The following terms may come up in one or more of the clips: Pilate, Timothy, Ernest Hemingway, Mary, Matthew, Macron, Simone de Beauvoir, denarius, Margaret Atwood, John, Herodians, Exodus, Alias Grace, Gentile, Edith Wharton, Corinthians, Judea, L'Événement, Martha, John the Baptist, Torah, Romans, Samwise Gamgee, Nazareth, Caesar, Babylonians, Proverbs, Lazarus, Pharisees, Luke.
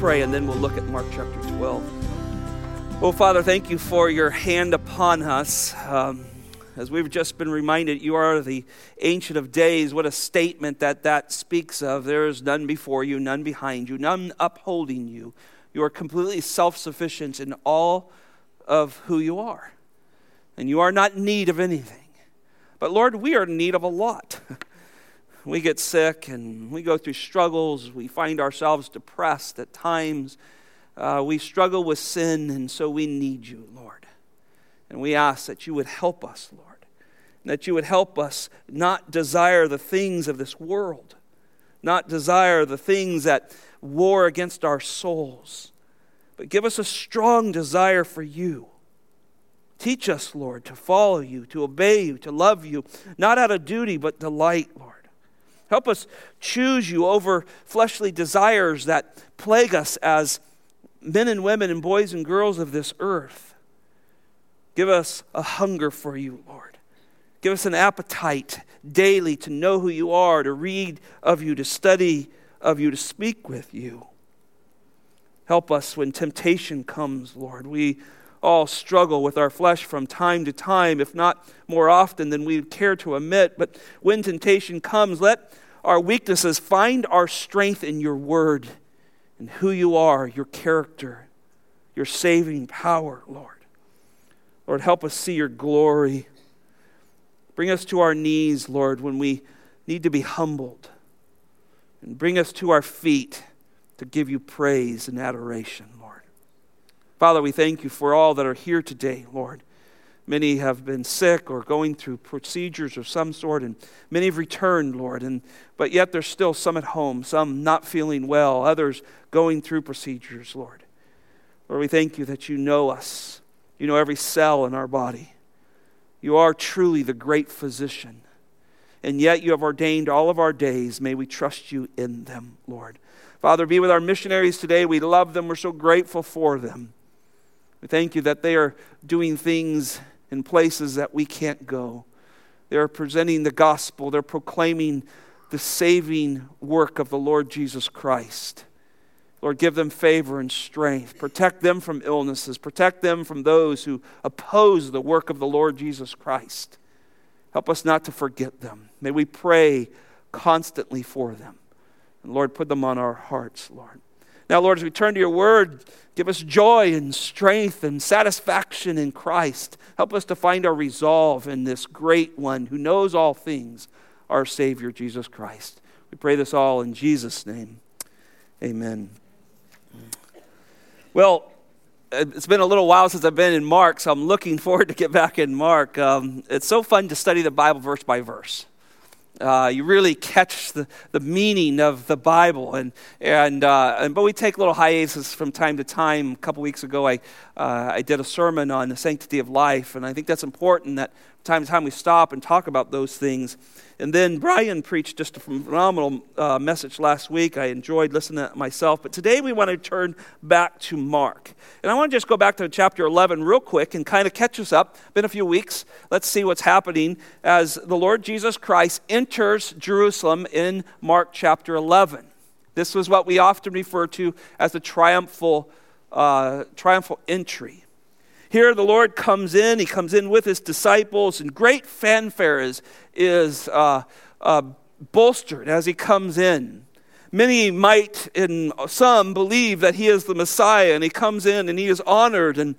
pray, and then we'll look at Mark chapter 12. Oh, Father, thank you for your hand upon us. As we've just been reminded, you are the Ancient of Days. What a statement that speaks of. There is none before you, none behind you, none upholding you. You are completely self-sufficient in all of who you are. And you are not in need of anything. But Lord, we are in need of a lot. We get sick and we go through struggles. We find ourselves depressed at times. We struggle with sin, and so we need you, Lord. And we ask that you would help us, Lord. That you would help us not desire the things of this world, not desire the things that war against our souls, but give us a strong desire for you. Teach us, Lord, to follow you, to obey you, to love you, not out of duty, but delight, Lord. Help us choose you over fleshly desires that plague us as men and women and boys and girls of this earth. Give us a hunger for you, Lord. Give us an appetite daily to know who you are, to read of you, to study of you, to speak with you. Help us when temptation comes, Lord. We all struggle with our flesh from time to time, if not more often than we care to admit. But when temptation comes, let our weaknesses find our strength in your word and who you are, your character, your saving power, Lord. Lord, help us see your glory. Bring us to our knees, Lord, when we need to be humbled. And bring us to our feet to give you praise and adoration, Lord. Father, we thank you for all that are here today, Lord. Many have been sick or going through procedures of some sort, and many have returned, Lord. But yet there's still some at home, some not feeling well, others going through procedures, Lord. Lord, we thank you that you know us. You know every cell in our body. You are truly the great physician, and yet you have ordained all of our days. May we trust you in them, Lord. Father, be with our missionaries today. We love them. We're so grateful for them. We thank you that they are doing things in places that we can't go. They are presenting the gospel. They're proclaiming the saving work of the Lord Jesus Christ. Lord, give them favor and strength. Protect them from illnesses. Protect them from those who oppose the work of the Lord Jesus Christ. Help us not to forget them. May we pray constantly for them. And Lord, put them on our hearts, Lord. Now, Lord, as we turn to your word, give us joy and strength and satisfaction in Christ. Help us to find our resolve in this great one who knows all things, our Savior, Jesus Christ. We pray this all in Jesus' name. Amen. Well, it's been a little while since I've been in Mark, so I'm looking forward to get back in Mark. It's so fun to study the Bible verse by verse. You really catch the meaning of the Bible, but we take little hiatuses from time to time. A couple weeks ago, I did a sermon on the sanctity of life, and I think that's important that from time to time we stop and talk about those things. And then Brian preached just a phenomenal message last week. I enjoyed listening to it myself, but today we want to turn back to Mark, and I want to just go back to chapter 11 real quick and kind of catch us up. Been a few weeks. Let's see what's happening as the Lord Jesus Christ enters Jerusalem in Mark chapter 11. This was what we often refer to as the triumphal entry. Here the Lord comes in. He comes in with his disciples, and great fanfare is bolstered as he comes in. Many might, and some, believe that he is the Messiah, and he comes in and he is honored, and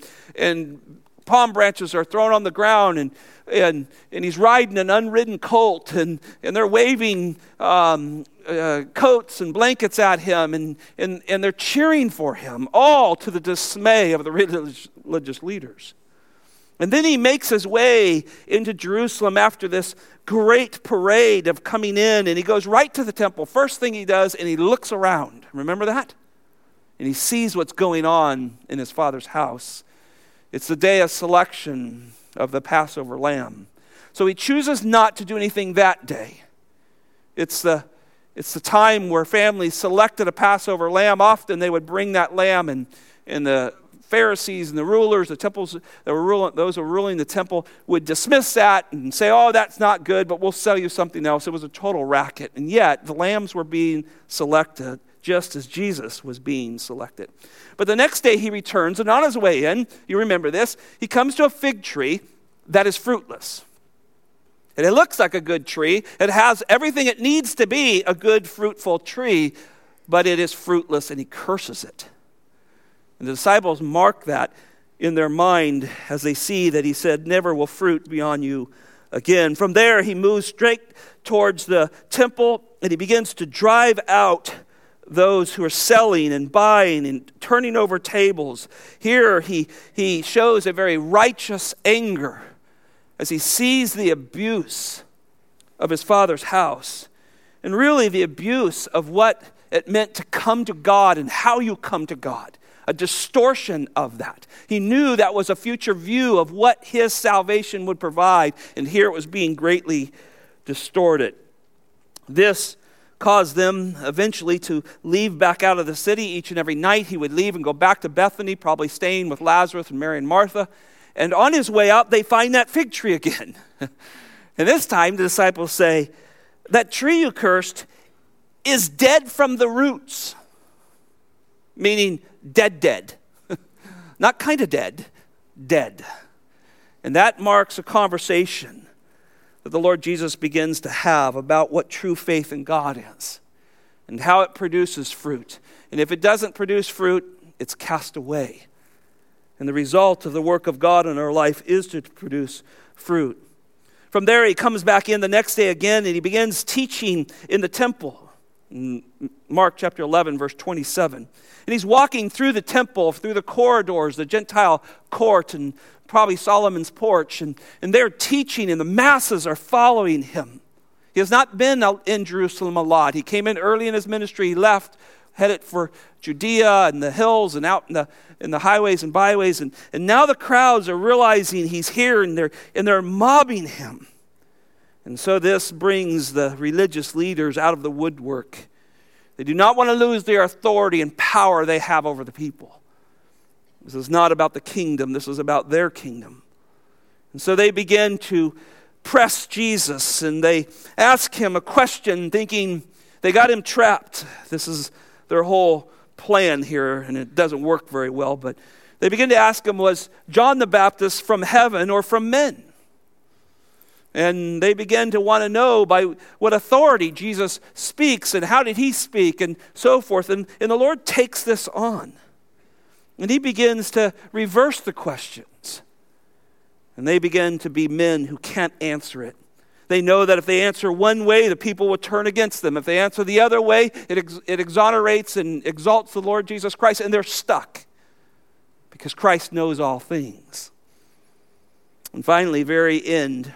palm branches are thrown on the ground, and he's riding an unridden colt, and they're waving coats and blankets at him, and they're cheering for him, all to the dismay of the religious leaders. And then he makes his way into Jerusalem after this great parade of coming in, and he goes right to the temple. First thing he does, and he looks around. Remember that? And he sees what's going on in his father's house. It's the day of selection of the Passover lamb. So he chooses not to do anything that day. It's the time where families selected a Passover lamb. Often they would bring that lamb, and the Pharisees and the rulers, the temples that were ruling, those who were ruling the temple, would dismiss that and say, "Oh, that's not good, but we'll sell you something else." It was a total racket. And yet the lambs were being selected just as Jesus was being selected. But the next day he returns, and on his way in, you remember this, he comes to a fig tree that is fruitless. And it looks like a good tree. It has everything it needs to be a good, fruitful tree, but it is fruitless, and he curses it. And the disciples mark that in their mind as they see that he said, "Never will fruit be on you again." From there, he moves straight towards the temple, and he begins to drive out those who are selling and buying and turning over tables. Here, he shows a very righteous anger as he sees the abuse of his father's house, and really the abuse of what it meant to come to God and how you come to God. A distortion of that. He knew that was a future view of what his salvation would provide, and here it was being greatly distorted. This caused them eventually to leave back out of the city. Each and every night he would leave and go back to Bethany, probably staying with Lazarus and Mary and Martha. And on his way out, they find that fig tree again. And this time the disciples say, "That tree you cursed is dead from the roots." Meaning dead. Not kind of dead. And that marks a conversation that the Lord Jesus begins to have about what true faith in God is and how it produces fruit. And if it doesn't produce fruit, it's cast away. And the result of the work of God in our life is to produce fruit. From there, he comes back in the next day again, and he begins teaching in the temple. In Mark chapter 11, verse 27. And he's walking through the temple, through the corridors, the Gentile court, and probably Solomon's porch. And they're teaching, and the masses are following him. He has not been out in Jerusalem a lot. He came in early in his ministry. He left, headed for Judea and the hills and out in the highways and byways. And now the crowds are realizing he's here, and they're mobbing him. And so this brings the religious leaders out of the woodwork. They do not want to lose their authority and power they have over the people. This is not about the kingdom. This is about their kingdom. And so they begin to press Jesus, and they ask him a question, thinking they got him trapped. This is their whole plan here, and it doesn't work very well. But they begin to ask him, was John the Baptist from heaven or from men? And they begin to want to know by what authority Jesus speaks and how did he speak and so forth. And the Lord takes this on. And he begins to reverse the questions. And they begin to be men who can't answer it. They know that if they answer one way, the people will turn against them. If they answer the other way, it exonerates and exalts the Lord Jesus Christ. And they're stuck because Christ knows all things. And finally, very end,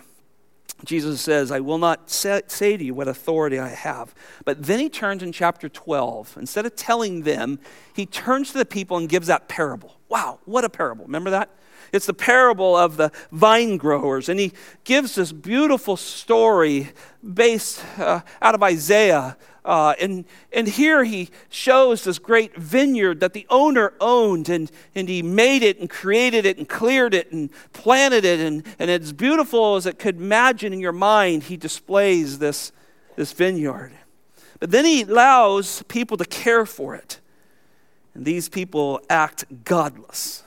Jesus says, "I will not say to you what authority I have." But then he turns in chapter 12. Instead of telling them, he turns to the people and gives that parable. Wow, what a parable. Remember that? It's the parable of the vine growers. And he gives this beautiful story based out of Isaiah. And here he shows this great vineyard that the owner owned, and he made it and created it and cleared it and planted it, and as beautiful as it could imagine in your mind, he displays this vineyard. But then he allows people to care for it, and these people act godless.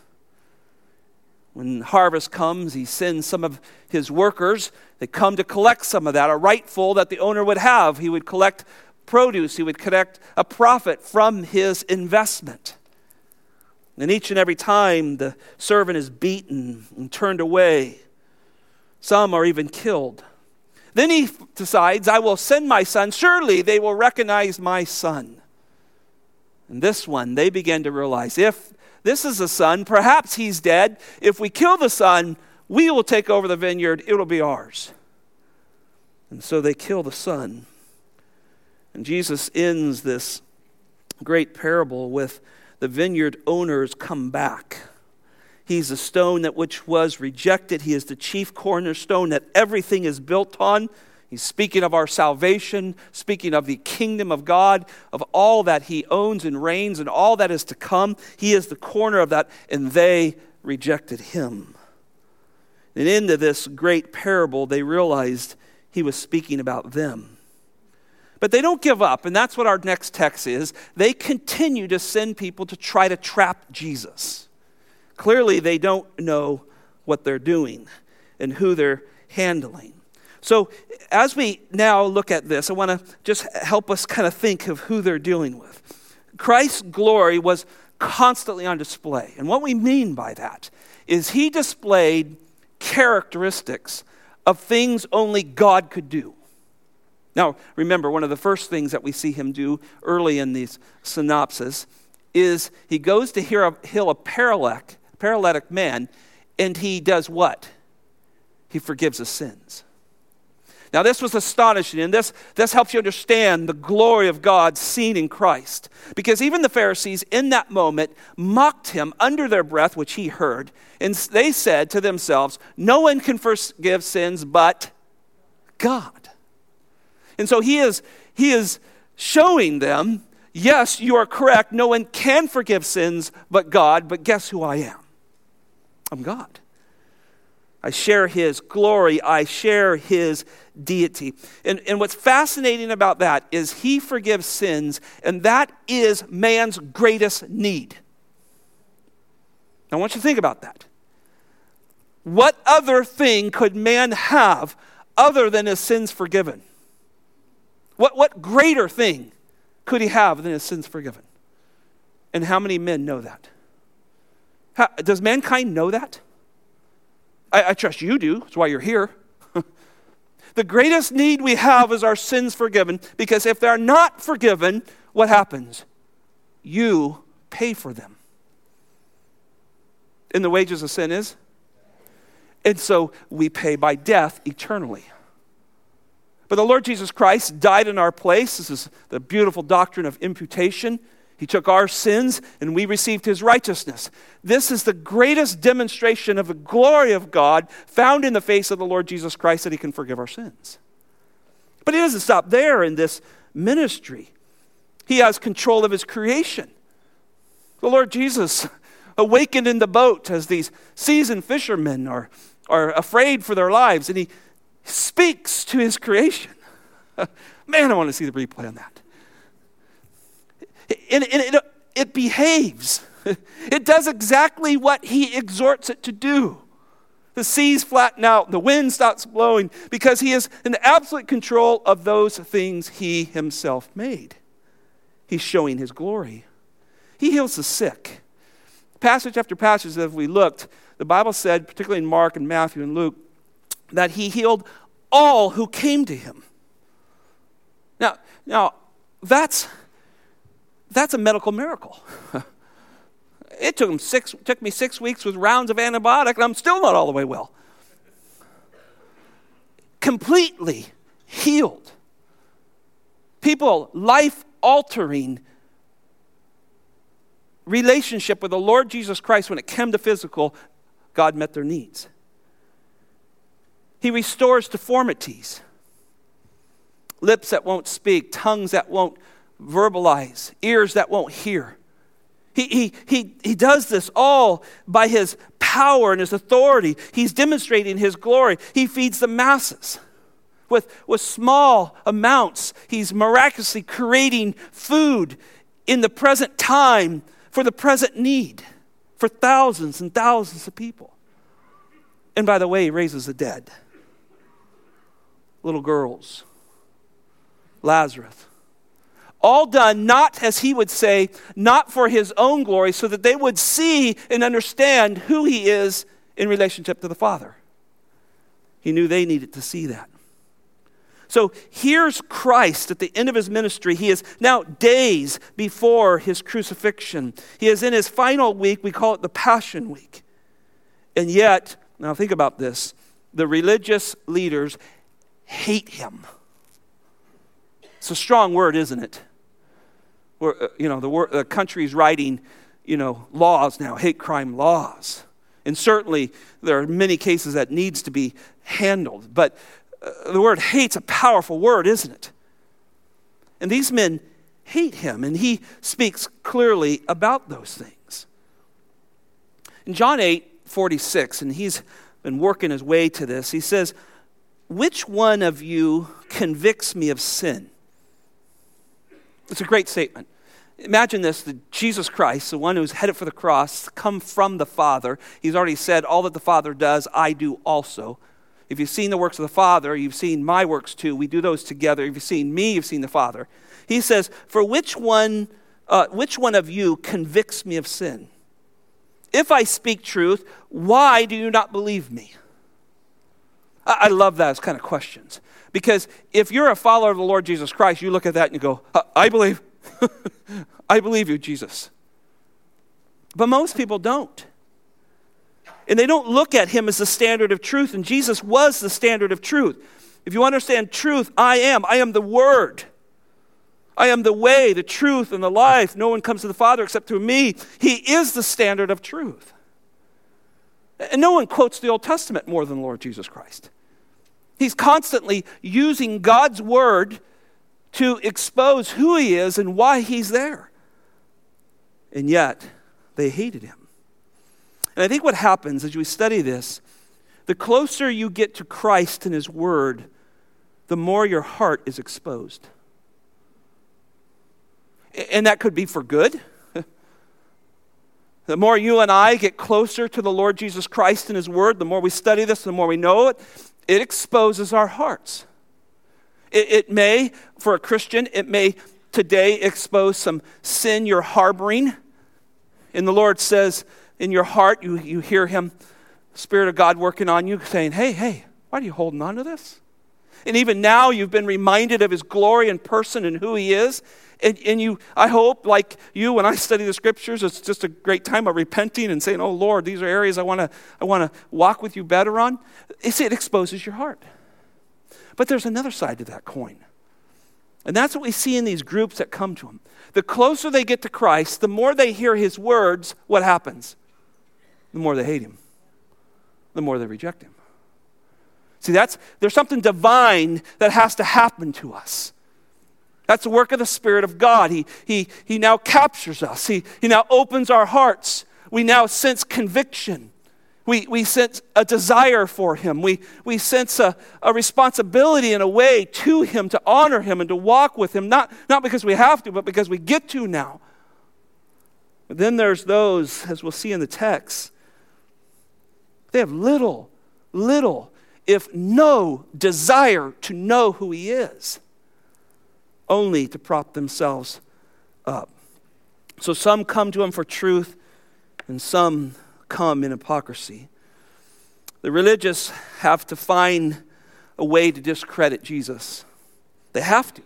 When harvest comes, he sends some of his workers. They come to collect some of that, a rightful that the owner would have. He would collect produce, he would collect a profit from his investment. And each and every time the servant is beaten and turned away, some are even killed. Then he decides, "I will send my son, surely they will recognize my son." And this one, they begin to realize, if this is the son, perhaps he's dead. If we kill the son, we will take over the vineyard, it will be ours. And so they kill the son. And Jesus ends this great parable with the vineyard owners come back. He's the stone that which was rejected. He is the chief cornerstone that everything is built on. He's speaking of our salvation, speaking of the kingdom of God, of all that he owns and reigns and all that is to come. He is the corner of that, and they rejected him. And into this great parable, they realized he was speaking about them. But they don't give up, and that's what our next text is. They continue to send people to try to trap Jesus. Clearly, they don't know what they're doing and who they're handling. So as we now look at this, I want to just help us kind of think of who they're dealing with. Christ's glory was constantly on display. And what we mean by that is he displayed characteristics of things only God could do. Now, remember, one of the first things that we see him do early in these synopses is he goes to heal a paralytic man, and he does what? He forgives his sins. Now, this was astonishing, and this helps you understand the glory of God seen in Christ. Because even the Pharisees in that moment mocked him under their breath, which he heard, and they said to themselves, "No one can forgive sins but God." And so he is showing them, yes, you are correct, no one can forgive sins but God, but guess who I am? I'm God. I share his glory. I share his deity. And what's fascinating about that is he forgives sins, and that is man's greatest need. Now, I want you to think about that. What other thing could man have other than his sins forgiven? What greater thing could he have than his sins forgiven? And how many men know that? Does mankind know that? I trust you do. That's why you're here. The greatest need we have is our sins forgiven, because if they're not forgiven, what happens? You pay for them. And the wages of sin is? And so we pay by death eternally. But the Lord Jesus Christ died in our place. This is the beautiful doctrine of imputation. He took our sins and we received his righteousness. This is the greatest demonstration of the glory of God found in the face of the Lord Jesus Christ, that he can forgive our sins. But he doesn't stop there in this ministry. He has control of his creation. The Lord Jesus awakened in the boat as these seasoned fishermen are afraid for their lives, and he speaks to his creation. Man, I want to see the replay on that. And it behaves. It does exactly what he exhorts it to do. The seas flatten out. The wind stops blowing, because he is in absolute control of those things he himself made. He's showing his glory. He heals the sick. Passage after passage that we looked, the Bible said, particularly in Mark and Matthew and Luke, that he healed all who came to him. Now that's a medical miracle. It took me 6 weeks with rounds of antibiotic, and I'm still not all the way well. Completely healed. People, life-altering relationship with the Lord Jesus Christ. When it came to physical, God met their needs. He restores deformities. Lips that won't speak, tongues that won't verbalize, ears that won't hear. He does this all by his power and his authority. He's demonstrating his glory. He feeds the masses. With small amounts, he's miraculously creating food in the present time for the present need for thousands and thousands of people. And by the way, he raises the dead. Little girls, Lazarus. All done, not, as he would say, not for his own glory, so that they would see and understand who he is in relationship to the Father. He knew they needed to see that. So here's Christ at the end of his ministry. He is now days before his crucifixion. He is in his final week. We call it the Passion Week. And yet, now think about this, the religious leaders hate him. It's a strong word, isn't it? The country's writing, laws now, hate crime laws. And certainly there are many cases that needs to be handled. But the word hate's a powerful word, isn't it? And these men hate him, and he speaks clearly about those things. In John 8:46, and he's been working his way to this, he says, "Which one of you convicts me of sin? It's a great statement. Imagine this, that Jesus Christ, the one who's headed for the cross, come from the Father. He's already said, all that the Father does, I do also. If you've seen the works of the Father, you've seen my works too. We do those together. If you've seen me, you've seen the Father. He says, for which one of you convicts me of sin? If I speak truth, why do you not believe me? I love those kind of questions. Because if you're a follower of the Lord Jesus Christ, you look at that and you go, I believe. I believe you, Jesus. But most people don't. And they don't look at him as the standard of truth. And Jesus was the standard of truth. If you understand truth, I am. I am the Word. I am the way, the truth, and the life. No one comes to the Father except through me. He is the standard of truth. And no one quotes the Old Testament more than the Lord Jesus Christ. He's constantly using God's word to expose who he is and why he's there. And yet, they hated him. And I think what happens as we study this, the closer you get to Christ and his word, the more your heart is exposed. And that could be for good. The more you and I get closer to the Lord Jesus Christ and his word, the more we study this, the more we know it, it exposes our hearts. It may, for a Christian, it may today expose some sin you're harboring. And the Lord says in your heart, you hear him, Spirit of God working on you, saying, hey, why are you holding on to this? And even now you've been reminded of his glory and person and who he is. And you, I hope, like you, when I study the scriptures, it's just a great time of repenting and saying, oh Lord, these are areas I want to walk with you better on. It exposes your heart. But there's another side to that coin. And that's what we see in these groups that come to him. The closer they get to Christ, the more they hear his words, what happens? The more they hate him. The more they reject him. See, there's something divine that has to happen to us. That's the work of the Spirit of God. He now captures us. He now opens our hearts. We now sense conviction. We sense a desire for him. We sense a responsibility in a way to him, to honor him and to walk with him, not because we have to, but because we get to now. But then there's those, as we'll see in the text, they have little, if no desire to know who he is, only to prop themselves up. So some come to him for truth, and some come in hypocrisy. The religious have to find a way to discredit Jesus. They have to.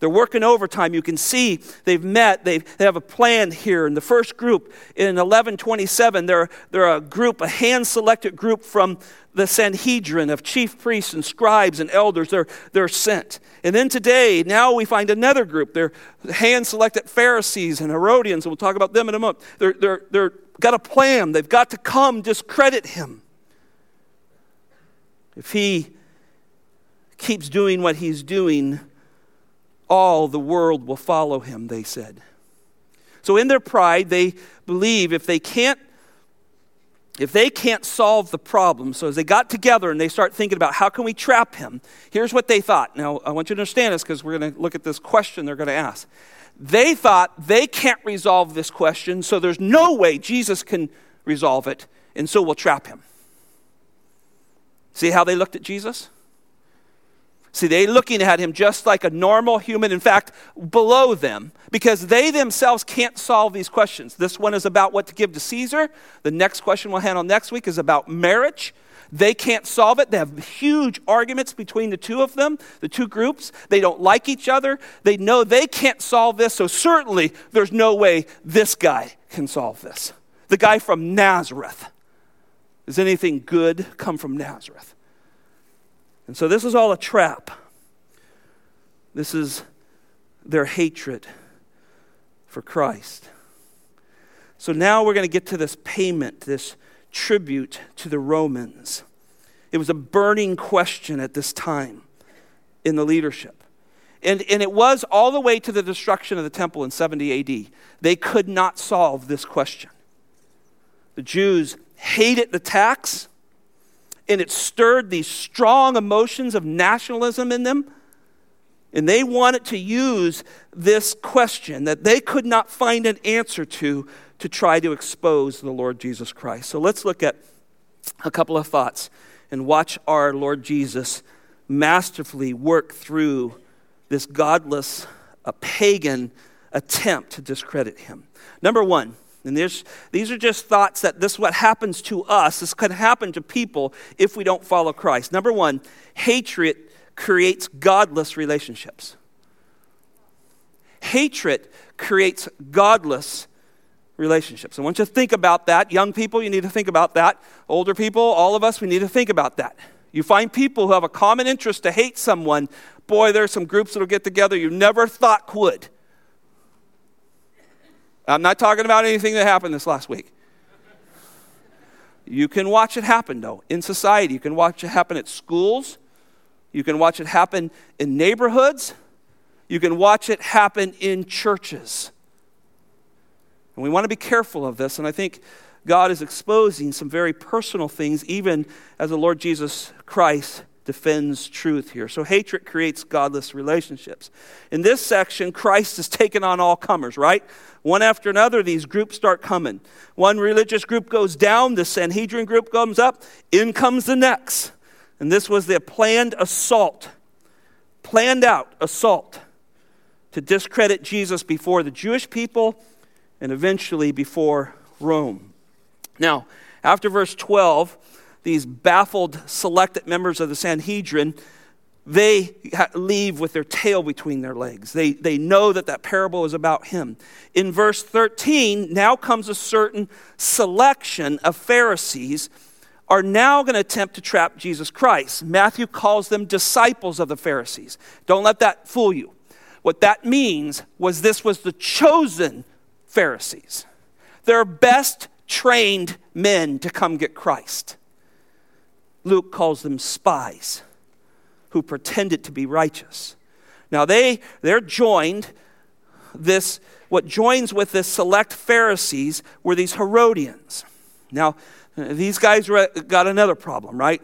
They're working overtime. You can see they've met. They have a plan here. In the first group, in 1127, they're a hand-selected group from the Sanhedrin of chief priests and scribes and elders. They're sent. And then today, now we find another group. They're hand-selected Pharisees and Herodians, and we'll talk about them in a moment. They're got a plan. They've got to come discredit him. If he keeps doing what he's doing, all the world will follow him, they said. So in their pride, they believe if they can't solve the problem. So as they got together and they start thinking about how can we trap him, here's what they thought. Now, I want you to understand this because we're going to look at this question they're going to ask. They thought they can't resolve this question, so there's no way Jesus can resolve it, and so we'll trap him. See how they looked at Jesus? See, they're looking at him just like a normal human, in fact, below them, because they themselves can't solve these questions. This one is about what to give to Caesar. The next question we'll handle next week is about marriage. They can't solve it. They have huge arguments between the two of them, the two groups. They don't like each other. They know they can't solve this, so certainly there's no way this guy can solve this. The guy from Nazareth. Does anything good come from Nazareth? And so this is all a trap. This is their hatred for Christ. So now we're going to get to this payment, this tribute to the Romans. It was a burning question at this time in the leadership. And it was all the way to the destruction of the temple in 70 AD. They could not solve this question. The Jews hated the tax. And it stirred these strong emotions of nationalism in them. And they wanted to use this question that they could not find an answer to try to expose the Lord Jesus Christ. So let's look at a couple of thoughts and watch our Lord Jesus masterfully work through this godless, pagan attempt to discredit him. Number one, and these are just thoughts that this is what happens to us. This could happen to people if we don't follow Christ. Number one, hatred creates godless relationships. Hatred creates godless relationships. I want you to think about that. Young people, you need to think about that. Older people, all of us, we need to think about that. You find people who have a common interest to hate someone. Boy, there are some groups that will get together you never thought would. I'm not talking about anything that happened this last week. You can watch it happen, though, in society. You can watch it happen at schools. You can watch it happen in neighborhoods. You can watch it happen in churches. And we want to be careful of this, and I think God is exposing some very personal things, even as the Lord Jesus Christ defends truth here. So hatred creates godless relationships. In this section, Christ is taking on all comers, right? One after another, these groups start coming. One religious group goes down, the Sanhedrin group comes up, in comes the next. And this was their planned assault, planned out assault to discredit Jesus before the Jewish people and eventually before Rome. Now, after verse 12, these baffled, selected members of the Sanhedrin, they leave with their tail between their legs. They know that parable is about him. In verse 13, now comes a certain selection of Pharisees are now going to attempt to trap Jesus Christ. Matthew calls them disciples of the Pharisees. Don't let that fool you. What that means was this was the chosen Pharisees. Their best trained men to come get Christ. Luke calls them spies who pretended to be righteous. Now they're joined, this what joins with this select Pharisees were these Herodians. Now these guys got another problem, right?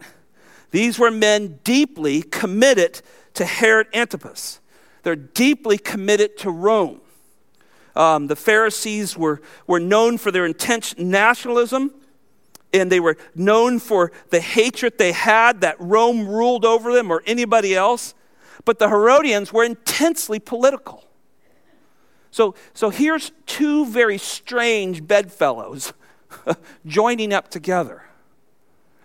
These were men deeply committed to Herod Antipas. They're deeply committed to Rome. The Pharisees were known for their intense nationalism, and they were known for the hatred they had that Rome ruled over them or anybody else. But the Herodians were intensely political. So here's two very strange bedfellows joining up together.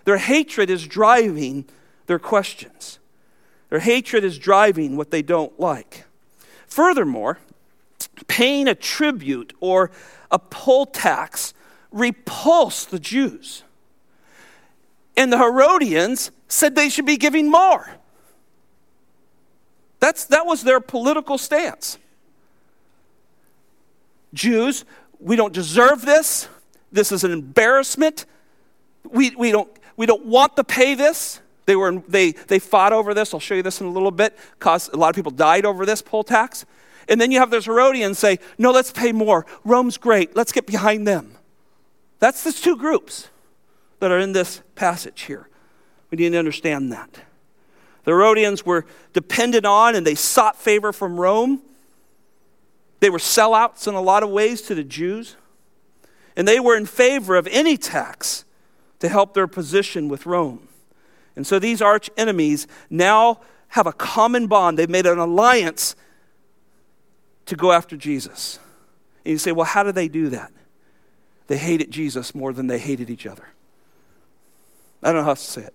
Their hatred is driving their questions. Their hatred is driving what they don't like. Furthermore, paying a tribute or a poll tax repulsed the Jews. And the Herodians said they should be giving more. That was their political stance. Jews, we don't deserve this. This is an embarrassment. We don't want to pay this. They fought over this. I'll show you this in a little bit. A lot of people died over this poll tax. And then you have this Herodian say, no, let's pay more. Rome's great. Let's get behind them. That's these two groups that are in this passage here. We need to understand that. The Herodians were dependent on and they sought favor from Rome. They were sellouts in a lot of ways to the Jews. And they were in favor of any tax to help their position with Rome. And so these arch enemies now have a common bond. They've made an alliance to go after Jesus. And you say, well, how do they do that? They hated Jesus more than they hated each other. I don't know how to say it.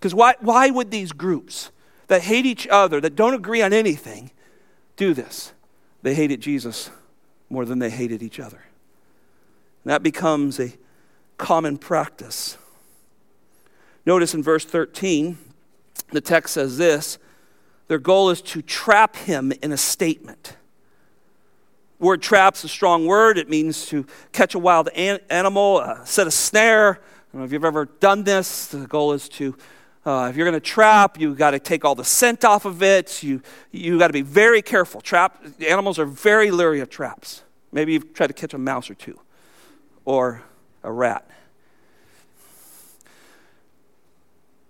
Because why would these groups that hate each other, that don't agree on anything, do this? They hated Jesus more than they hated each other. And that becomes a common practice. Notice in verse 13, the text says this, their goal is to trap him in a statement. Word trap's a strong word. It means to catch a wild animal, set a snare. I don't know if you've ever done this. The goal is to, if you're going to trap, you got to take all the scent off of it. You got to be very careful. Animals are very leery of traps. Maybe you've tried to catch a mouse or two or a rat.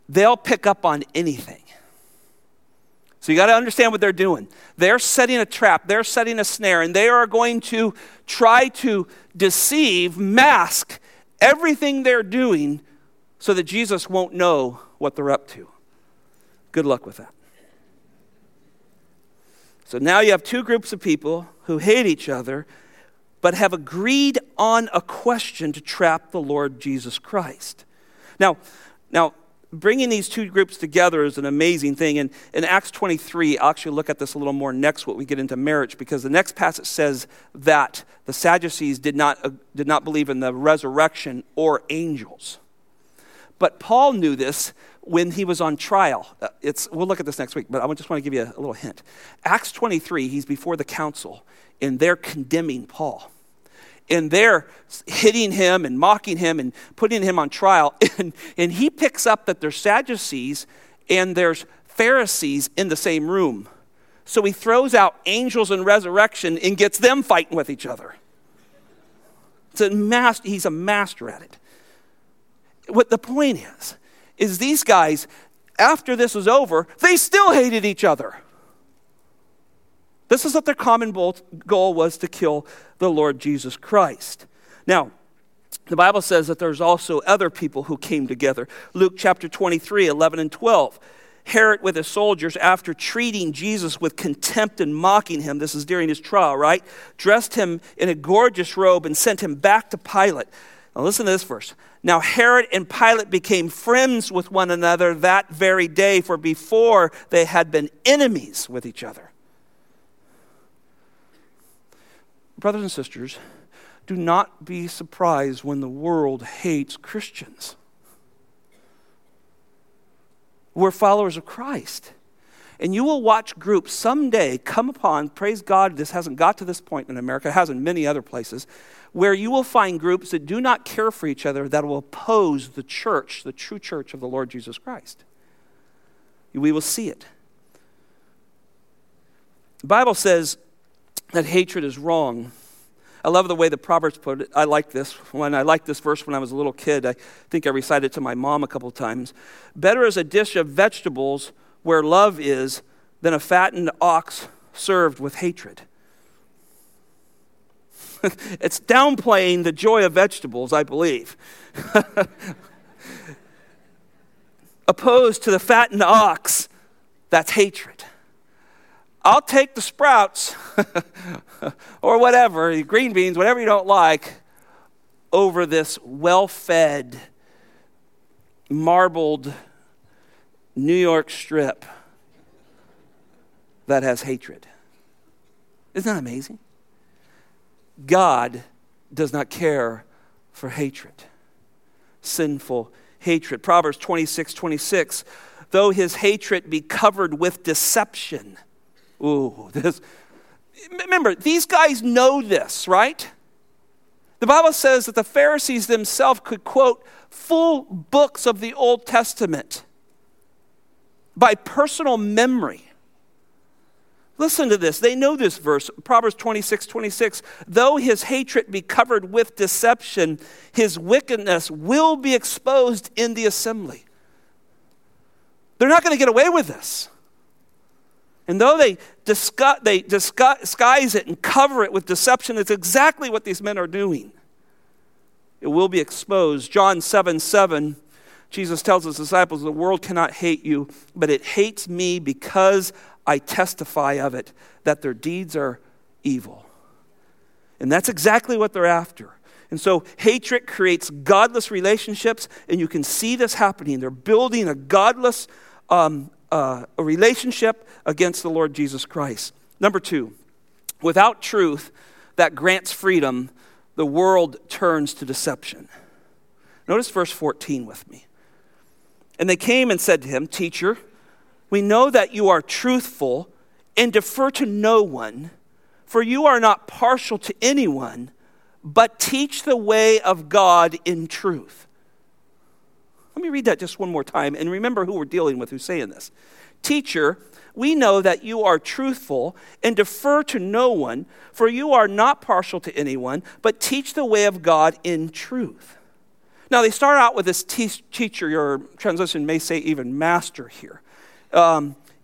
They'll pick up on anything. So you got to understand what they're doing. They're setting a trap. They're setting a snare. And they are going to try to deceive, mask everything they're doing so that Jesus won't know what they're up to. Good luck with that. So now you have two groups of people who hate each other but have agreed on a question to trap the Lord Jesus Christ. Now, bringing these two groups together is an amazing thing. And in Acts 23, I'll actually look at this a little more next when we get into marriage, because the next passage says that the Sadducees did not believe in the resurrection or angels. But Paul knew this when he was on trial. We'll look at this next week, but I just want to give you a little hint. Acts 23, he's before the council, and they're condemning Paul. And they're hitting him and mocking him and putting him on trial. And he picks up that there's Sadducees and there's Pharisees in the same room. So he throws out angels and resurrection and gets them fighting with each other. He's a master at it. What the point is these guys, after this was over, they still hated each other. This is what their common goal was, to kill the Lord Jesus Christ. Now, the Bible says that there's also other people who came together. Luke chapter 23, 11 and 12. Herod with his soldiers, after treating Jesus with contempt and mocking him, this is during his trial, right? Dressed him in a gorgeous robe and sent him back to Pilate. Now listen to this verse. Now Herod and Pilate became friends with one another that very day, for before they had been enemies with each other. Brothers and sisters, do not be surprised when the world hates Christians. We're followers of Christ. And you will watch groups someday come upon, praise God, this hasn't got to this point in America, it has in many other places, where you will find groups that do not care for each other, that will oppose the church, the true church of the Lord Jesus Christ. We will see it. The Bible says that hatred is wrong. I love the way the Proverbs put it. I like this one. I liked this verse when I was a little kid. I think I recited it to my mom a couple of times. Better is a dish of vegetables where love is than a fattened ox served with hatred. It's downplaying the joy of vegetables, I believe. Opposed to the fattened ox, that's hatred. I'll take the sprouts or whatever, green beans, whatever you don't like, over this well-fed, marbled New York strip that has hatred. Isn't that amazing? God does not care for hatred, sinful hatred. Proverbs 26:26, though his hatred be covered with deception. Ooh, this. Remember, these guys know this, right? The Bible says that the Pharisees themselves could quote full books of the Old Testament by personal memory. Listen to this. They know this verse, Proverbs 26:26. Though his hatred be covered with deception, his wickedness will be exposed in the assembly. They're not going to get away with this. And though they disguise it and cover it with deception, it's exactly what these men are doing. It will be exposed. John 7:7, Jesus tells his disciples, the world cannot hate you, but it hates me because I testify of it, that their deeds are evil. And that's exactly what they're after. And so hatred creates godless relationships, and you can see this happening. They're building a godless a relationship against the Lord Jesus Christ. Number two, without truth that grants freedom, the world turns to deception. Notice verse 14 with me. And they came and said to him, Teacher, we know that you are truthful and defer to no one, for you are not partial to anyone, but teach the way of God in truth. Let me read that just one more time, and remember who we're dealing with who's saying this. Teacher, we know that you are truthful and defer to no one, for you are not partial to anyone, but teach the way of God in truth. Now, they start out with this teacher, your translation may say even master here.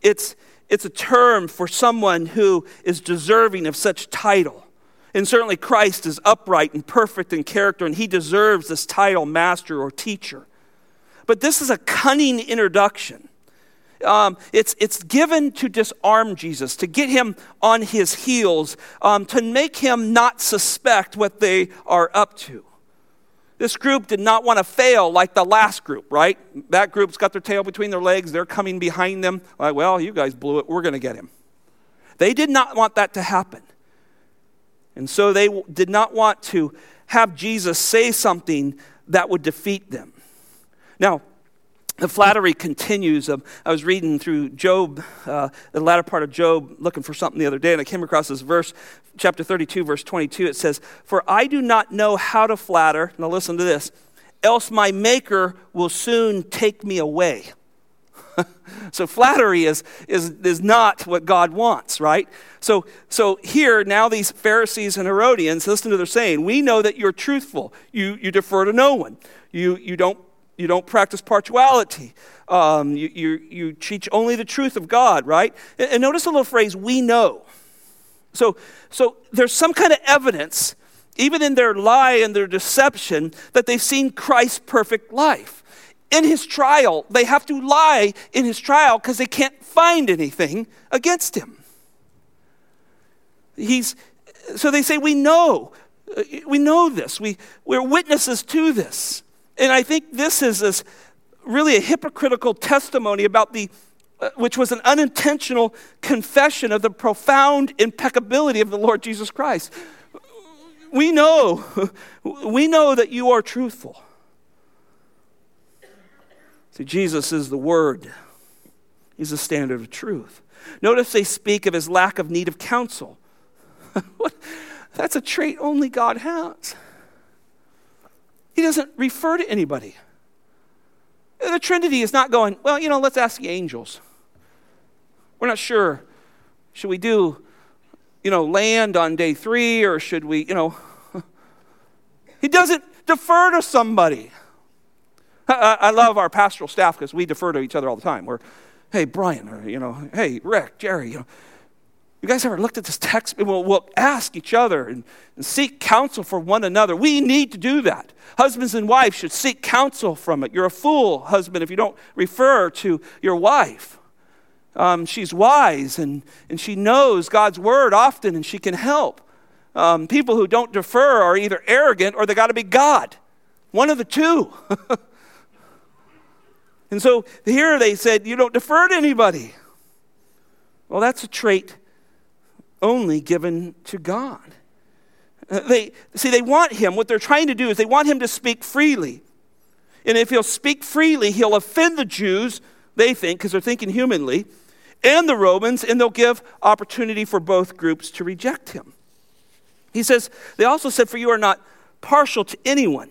It's It's a term for someone who is deserving of such title. And certainly Christ is upright and perfect in character, and he deserves this title, master or teacher. But this is a cunning introduction. It's given to disarm Jesus, to get him on his heels, to make him not suspect what they are up to. This group did not want to fail like the last group, right? That group's got their tail between their legs. They're coming behind them. Like, well, you guys blew it. We're going to get him. They did not want that to happen. And so they did not want to have Jesus say something that would defeat them. Now, the flattery continues. I was reading through Job, the latter part of Job, looking for something the other day, and I came across this verse, chapter 32, verse 22. It says, "For I do not know how to flatter," now listen to this, "else my maker will soon take me away." So flattery is not what God wants, right? So here, now these Pharisees and Herodians, listen to their saying, "We know that you're truthful. You defer to no one. You don't practice partiality. You teach only the truth of God," right? And notice a little phrase, "we know." So there's some kind of evidence, even in their lie and their deception, that they've seen Christ's perfect life. In his trial, they have to lie in his trial because they can't find anything against him. So they say, we know this. We're witnesses to this. And I think this is really a hypocritical testimony about which was an unintentional confession of the profound impeccability of the Lord Jesus Christ. We know that you are truthful. See, Jesus is the Word. He's the standard of truth. Notice they speak of his lack of need of counsel. What? That's a trait only God has. He doesn't refer to anybody. The Trinity is not going, well, let's ask the angels. We're not sure. Should we do, land on day 3, or should we, He doesn't defer to somebody. I love our pastoral staff because we defer to each other all the time. We're, hey, Brian, or, hey, Rick, Jerry, you guys ever looked at this text? We'll ask each other and seek counsel for one another. We need to do that. Husbands and wives should seek counsel from it. You're a fool, husband, if you don't refer to your wife. She's wise and she knows God's word often and she can help. People who don't defer are either arrogant or they got to be God. One of the two. And so here they said, you don't defer to anybody. Well, that's a trait only given to God. They want him. What they're trying to do is they want him to speak freely. And if he'll speak freely, he'll offend the Jews, they think, because they're thinking humanly, and the Romans, and they'll give opportunity for both groups to reject him. He says, they also said, "For you are not partial to anyone."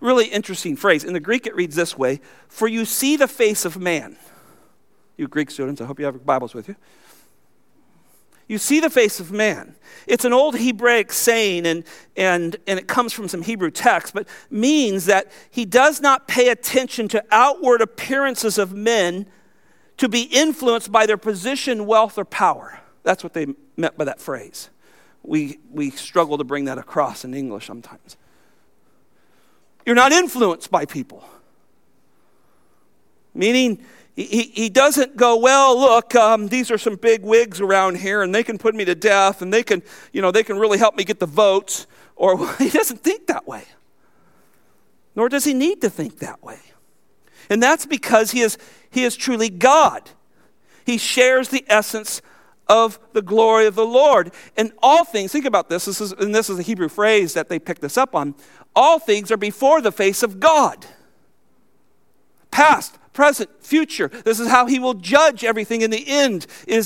Really interesting phrase. In the Greek it reads this way, "For you see the face of man." You Greek students, I hope you have your Bibles with you. You see the face of man. It's an old Hebraic saying, and it comes from some Hebrew text, but means that he does not pay attention to outward appearances of men to be influenced by their position, wealth, or power. That's what they meant by that phrase. We struggle to bring that across in English sometimes. You're not influenced by people. Meaning, He doesn't go, well, look, these are some big wigs around here and they can put me to death and they can, they can really help me get the votes. Or he doesn't think that way. Nor does he need to think that way. And that's because he is truly God. He shares the essence of the glory of the Lord. And all things, think about this, this is a Hebrew phrase that they picked this up on. All things are before the face of God. Past, present, future. This is how he will judge everything in the end. It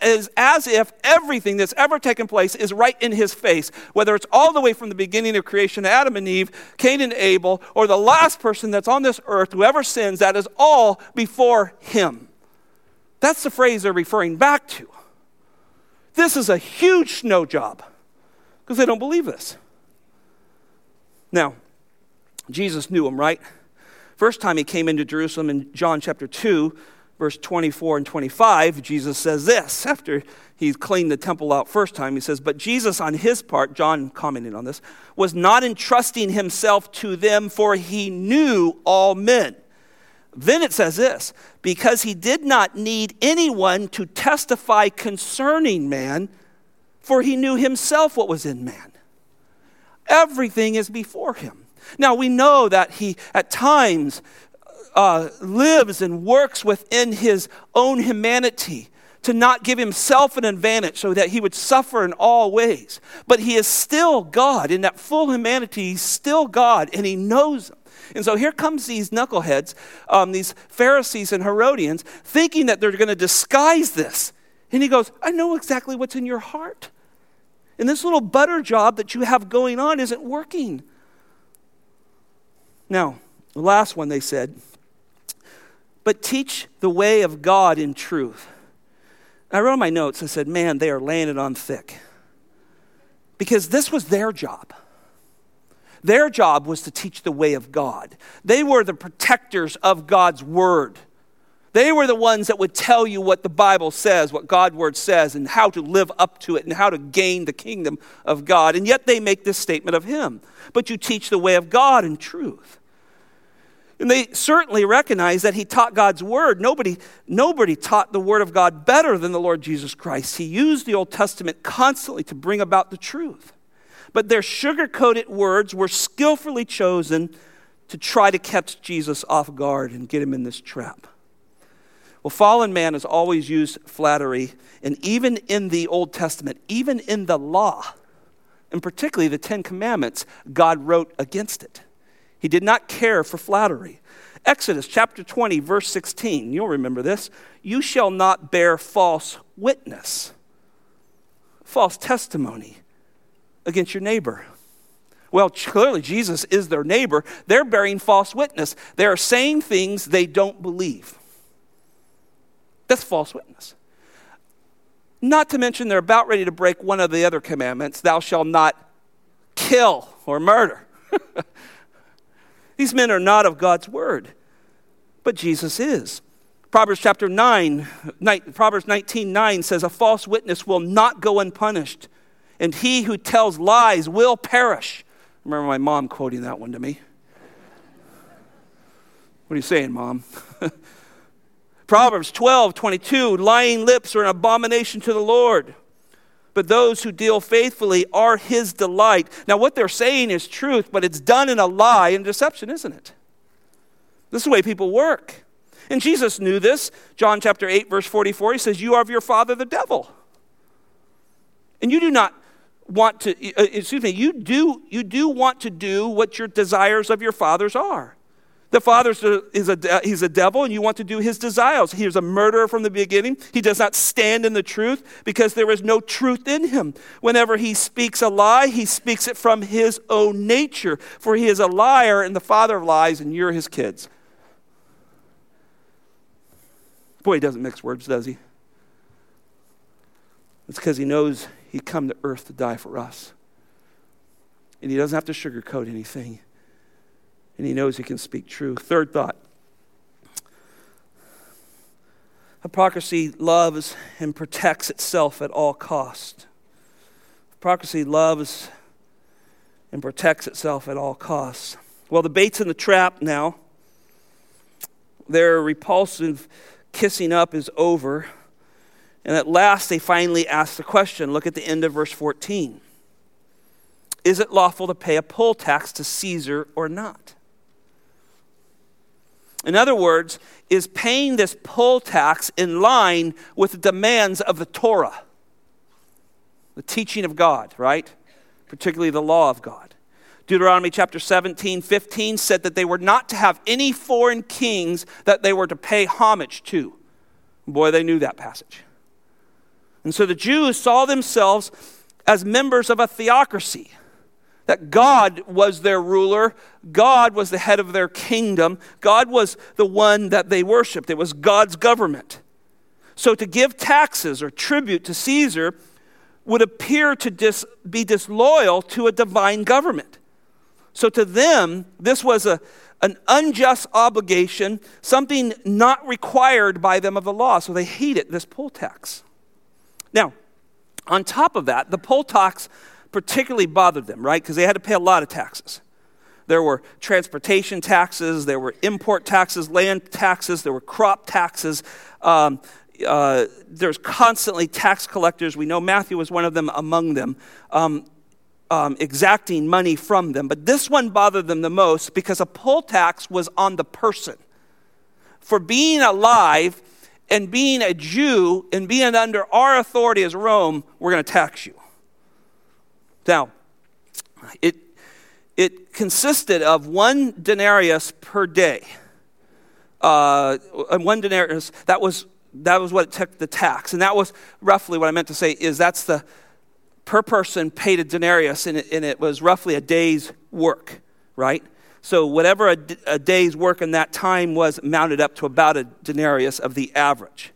is as if everything that's ever taken place is right in his face. Whether it's all the way from the beginning of creation, Adam and Eve, Cain and Abel, or the last person that's on this earth, whoever sins, that is all before him. That's the phrase they're referring back to. This is a huge snow job because they don't believe this. Now, Jesus knew him, right? First time he came into Jerusalem in John chapter 2, verse 24 and 25, Jesus says this, after he's cleaned the temple out first time, he says, but Jesus on his part, John commented on this, was not entrusting himself to them, for he knew all men. Then it says this, because he did not need anyone to testify concerning man, for he knew himself what was in man. Everything is before him. Now we know that he at times lives and works within his own humanity to not give himself an advantage so that he would suffer in all ways. But he is still God. In that full humanity, he's still God and he knows him. And so here comes these knuckleheads, these Pharisees and Herodians, thinking that they're going to disguise this. And he goes, I know exactly what's in your heart. And this little butter job that you have going on isn't working. Now, the last one they said, but teach the way of God in truth. And I wrote in my notes, I said, man, they are laying it on thick. Because this was their job. Their job was to teach the way of God. They were the protectors of God's word. They were the ones that would tell you what the Bible says, what God's word says, and how to live up to it and how to gain the kingdom of God. And yet they make this statement of him. But you teach the way of God in truth. And they certainly recognize that he taught God's word. Nobody taught the word of God better than the Lord Jesus Christ. He used the Old Testament constantly to bring about the truth. But their sugar-coated words were skillfully chosen to try to catch Jesus off guard and get him in this trap. Well, fallen man has always used flattery, and even in the Old Testament, even in the law, and particularly the Ten Commandments, God wrote against it. He did not care for flattery. Exodus chapter 20, verse 16, you'll remember this. You shall not bear false witness, false testimony against your neighbor. Well, clearly Jesus is their neighbor. They're bearing false witness. They are saying things they don't believe. That's false witness. Not to mention they're about ready to break one of the other commandments, thou shalt not kill or murder. These men are not of God's word, but Jesus is. Proverbs chapter 9, Proverbs 19:9 says, a false witness will not go unpunished, and he who tells lies will perish. I remember my mom quoting that one to me. What are you saying, Mom? Proverbs 12:22, lying lips are an abomination to the Lord, but those who deal faithfully are his delight. Now what they're saying is truth, but it's done in a lie and deception, isn't it? This is the way people work. And Jesus knew this. John chapter 8, verse 44, he says, you are of your father the devil. And you do not want to, you do want to do what your desires of your fathers are. The father is a devil, and you want to do his desires. He is a murderer from the beginning. He does not stand in the truth because there is no truth in him. Whenever he speaks a lie, he speaks it from his own nature, for he is a liar and the father of lies, and you're his kids. Boy, he doesn't mix words, does he? It's because he knows he come to earth to die for us. And he doesn't have to sugarcoat anything. And he knows he can speak truth. Third thought. Hypocrisy loves and protects itself at all cost. Hypocrisy loves and protects itself at all costs. Well, the bait's in the trap now. Their repulsive kissing up is over. And at last, they finally ask the question. Look at the end of verse 14. Is it lawful to pay a poll tax to Caesar or not? In other words, is paying this poll tax in line with the demands of the Torah? The teaching of God, right? Particularly the law of God. Deuteronomy chapter 17:15 said that they were not to have any foreign kings that they were to pay homage to. Boy, they knew that passage. And so the Jews saw themselves as members of a theocracy, that God was their ruler, God was the head of their kingdom, God was the one that they worshiped. It was God's government. So to give taxes or tribute to Caesar would appear to be disloyal to a divine government. So to them, this was a an unjust obligation, something not required by them of the law. So they hated this poll tax. Now, on top of that, the poll tax particularly bothered them, right? Because they had to pay a lot of taxes. There were transportation taxes, there were import taxes, land taxes, there were crop taxes. There's constantly tax collectors. We know Matthew was one of them among them, exacting money from them. But this one bothered them the most because a poll tax was on the person. For being alive and being a Jew and being under our authority as Rome, we're going to tax you. Now, it consisted of one denarius per day. One denarius, that was what it took the tax. And that was roughly what I meant to say is that's the per person paid a denarius, and it was roughly a day's work, right? So whatever a day's work in that time was mounted up to about a denarius of the average.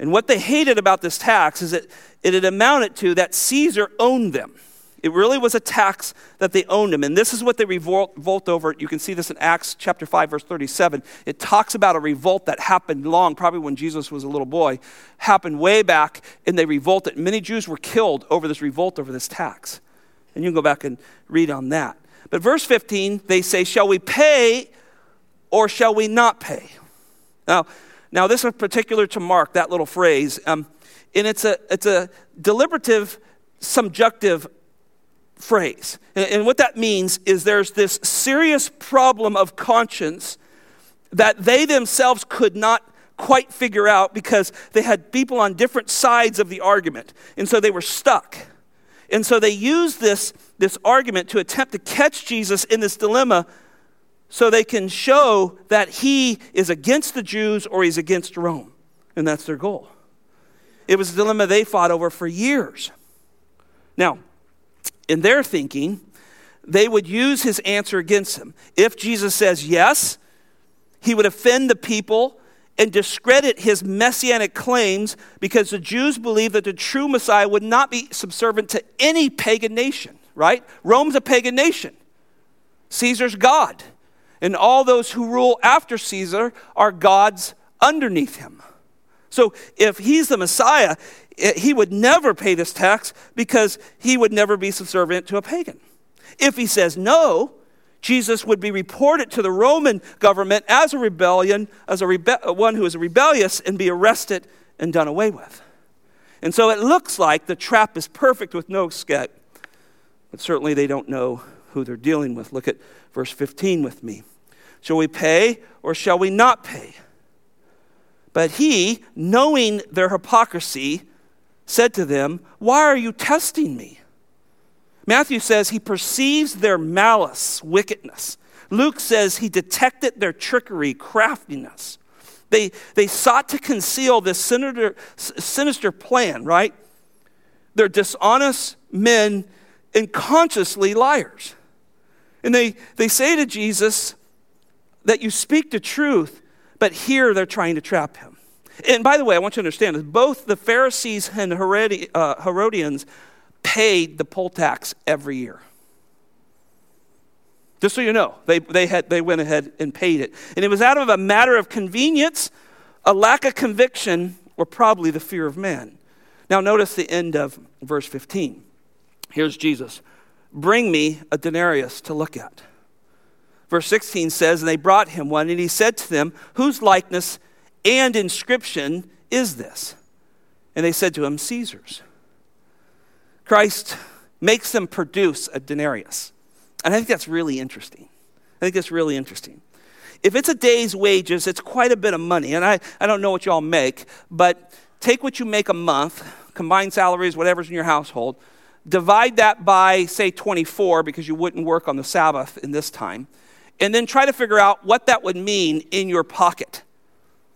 And what they hated about this tax is that it had amounted to that Caesar owned them. It really was a tax that they owned him. And this is what they revolt over. You can see this in Acts chapter 5, verse 37. It talks about a revolt that happened long, probably when Jesus was a little boy, happened way back, and they revolted. Many Jews were killed over this revolt, over this tax. And you can go back and read on that. But verse 15, they say, shall we pay or shall we not pay? Now this is particular to Mark, that little phrase. And it's a deliberative, subjunctive phrase. And what that means is there's this serious problem of conscience that they themselves could not quite figure out because they had people on different sides of the argument. And so they were stuck. And so they used this argument to attempt to catch Jesus in this dilemma so they can show that he is against the Jews or he's against Rome. And that's their goal. It was a dilemma they fought over for years. Now, in their thinking, they would use his answer against him. If Jesus says yes, he would offend the people and discredit his messianic claims because the Jews believed that the true Messiah would not be subservient to any pagan nation, right? Rome's a pagan nation. Caesar's God. And all those who rule after Caesar are gods underneath him. So if he's the Messiah, he would never pay this tax because he would never be subservient to a pagan. If he says no, Jesus would be reported to the Roman government as a rebellion, as one who is rebellious, and be arrested and done away with. And so it looks like the trap is perfect with no escape, but certainly they don't know who they're dealing with. Look at verse 15 with me. Shall we pay or shall we not pay? But he, knowing their hypocrisy, said to them, why are you testing me? Matthew says he perceives their malice, wickedness. Luke says he detected their trickery, craftiness. They sought to conceal this sinister plan, right? They're dishonest men and consciously liars. And they say to Jesus that you speak the truth, but here they're trying to trap him. And by the way, I want you to understand that both the Pharisees and Herodians paid the poll tax every year. Just so you know, they went ahead and paid it. And it was out of a matter of convenience, a lack of conviction, or probably the fear of man. Now notice the end of verse 15. Here's Jesus. Bring me a denarius to look at. Verse 16 says, and they brought him one, and he said to them, whose likeness and inscription is this? And they said to him, Caesar's. Christ makes them produce a denarius. And I think that's really interesting. If it's a day's wages, it's quite a bit of money. And I don't know what you all make, but take what you make a month, combined salaries, whatever's in your household, divide that by, say, 24, because you wouldn't work on the Sabbath in this time, and then try to figure out what that would mean in your pocket.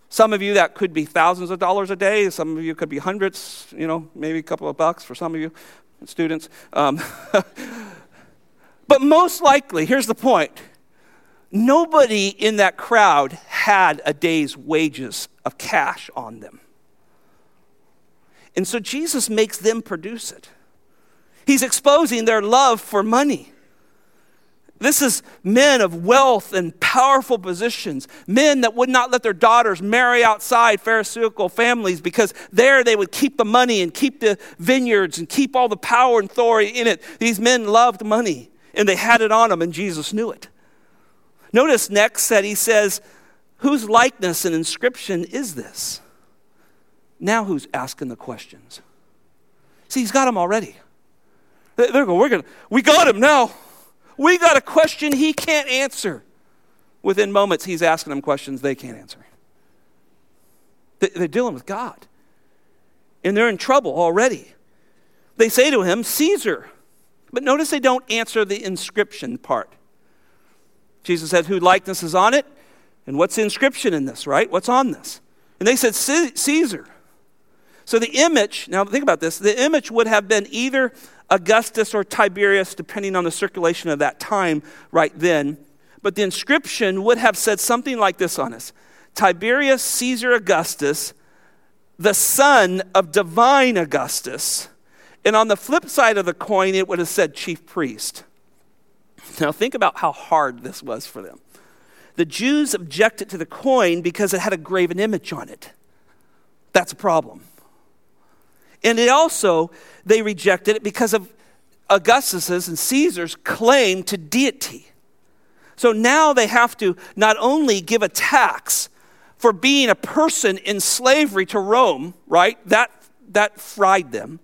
Some of you, that could be thousands of dollars a day. Some of you could be hundreds, maybe a couple of bucks for some of you students. But most likely, here's the point, nobody in that crowd had a day's wages of cash on them. And so Jesus makes them produce it. He's exposing their love for money. This is men of wealth and powerful positions, men that would not let their daughters marry outside Pharisaical families because there they would keep the money and keep the vineyards and keep all the power and authority in it. These men loved money and they had it on them, and Jesus knew it. Notice next that he says, whose likeness and inscription is this? Now who's asking the questions? See, he's got them already. They're going, we got him now. We got a question he can't answer. Within moments, he's asking them questions they can't answer. They're dealing with God. And they're in trouble already. They say to him, Caesar. But notice they don't answer the inscription part. Jesus said, whose likeness is on it? And what's the inscription in this, right? What's on this? And they said, Caesar. So the image, now think about this, the image would have been either Augustus or Tiberius, depending on the circulation of that time right then. But the inscription would have said something like this on us: Tiberius Caesar Augustus, the son of divine Augustus. And on the flip side of the coin, it would have said chief priest. Now think about how hard this was for them. The Jews objected to the coin because it had a graven image on it. That's a problem. And it also, they rejected it because of Augustus's and Caesar's claim to deity. So now they have to not only give a tax for being a person in slavery to Rome, right? That fried them.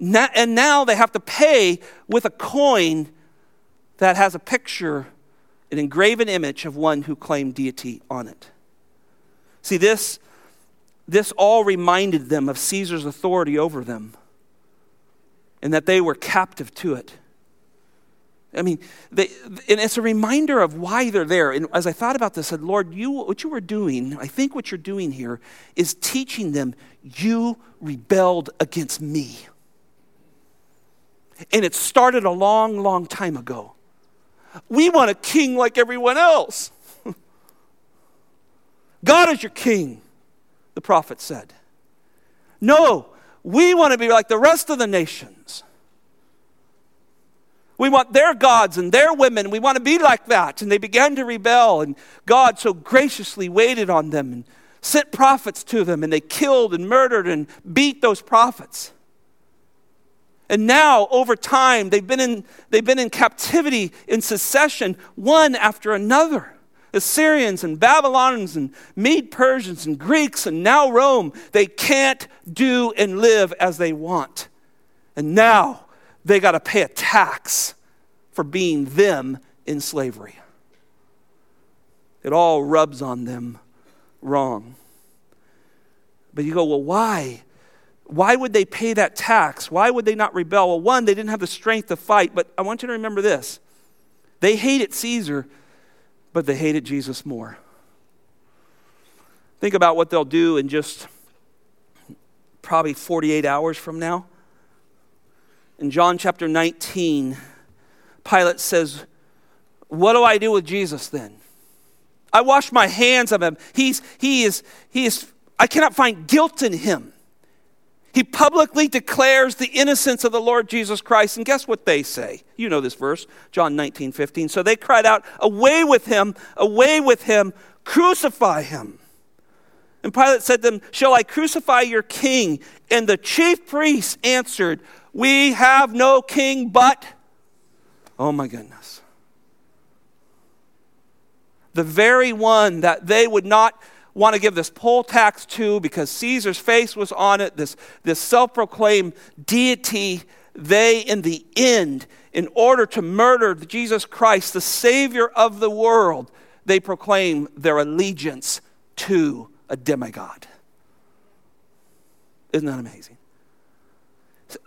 And now they have to pay with a coin that has a picture, an engraven image of one who claimed deity on it. See, this all reminded them of Caesar's authority over them and that they were captive to it. I mean, and it's a reminder of why they're there. And as I thought about this, I said, Lord, what you were doing, I think what you're doing here is teaching them, you rebelled against me. And it started a long, long time ago. We want a king like everyone else. God is your king, the prophet said. No, we want to be like the rest of the nations. We want their gods and their women. We want to be like that. And they began to rebel. And God so graciously waited on them and sent prophets to them. And they killed and murdered and beat those prophets. And now, over time, they've been in captivity in succession, one after another. Assyrians and Babylonians and Mede, Persians and Greeks, and now Rome. They can't do and live as they want. And now they got to pay a tax for being them in slavery. It all rubs on them wrong. But you go, well, why? Why would they pay that tax? Why would they not rebel? Well, one, they didn't have the strength to fight, but I want you to remember this. They hated Caesar, but they hated Jesus more. Think about what they'll do in just probably 48 hours from now. In John chapter 19, Pilate says, what do I do with Jesus then? I wash my hands of him. I cannot find guilt in him. He publicly declares the innocence of the Lord Jesus Christ. And guess what they say? You know this verse, John 19:15. So they cried out, away with him, crucify him. And Pilate said to them, shall I crucify your king? And the chief priests answered, we have no king but, oh my goodness. The very one that they would not want to give this poll tax to because Caesar's face was on it, this self-proclaimed deity, they in the end, in order to murder Jesus Christ, the Savior of the world, they proclaim their allegiance to a demigod. Isn't that amazing?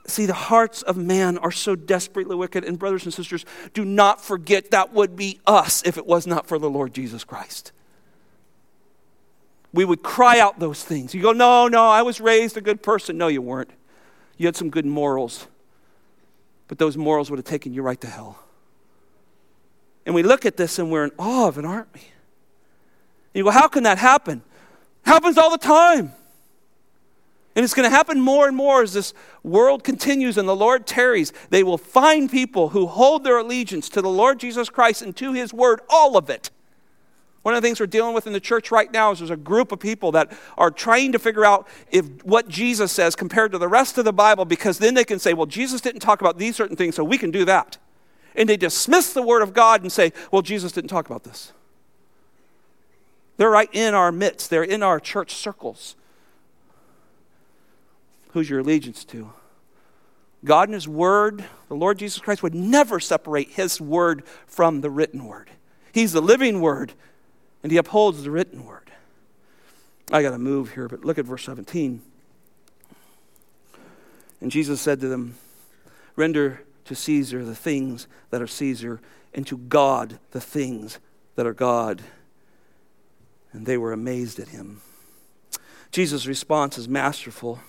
See, the hearts of man are so desperately wicked, and brothers and sisters, do not forget that would be us if it was not for the Lord Jesus Christ. We would cry out those things. You go, no, I was raised a good person. No, you weren't. You had some good morals, but those morals would have taken you right to hell. And we look at this and we're in awe of it, aren't we? And you go, how can that happen? It happens all the time. And it's going to happen more and more as this world continues and the Lord tarries. They will find people who hold their allegiance to the Lord Jesus Christ and to his word, all of it. One of the things we're dealing with in the church right now is there's a group of people that are trying to figure out if what Jesus says compared to the rest of the Bible, because then they can say, well, Jesus didn't talk about these certain things, so we can do that. And they dismiss the word of God and say, well, Jesus didn't talk about this. They're right in our midst. They're in our church circles. Who's your allegiance to? God and his word, the Lord Jesus Christ, would never separate his word from the written word. He's the living word, and he upholds the written word. I got to move here, but look at verse 17. And Jesus said to them, render to Caesar the things that are Caesar, and to God the things that are God. And they were amazed at him. Jesus' response is masterful.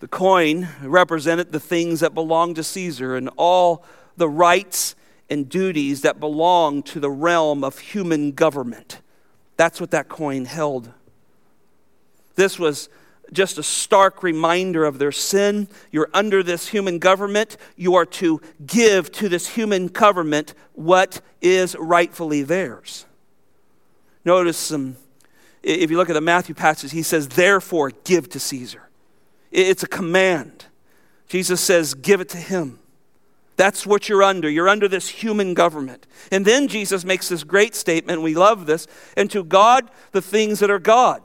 The coin represented the things that belong to Caesar and all the rights and duties that belong to the realm of human government. That's what that coin held. This was just a stark reminder of their sin. You're under this human government. You are to give to this human government what is rightfully theirs. Notice some, if you look at the Matthew passage, he says, therefore give to Caesar. It's a command. Jesus says, give it to him. That's what you're under. You're under this human government. And then Jesus makes this great statement, we love this, and to God, the things that are God.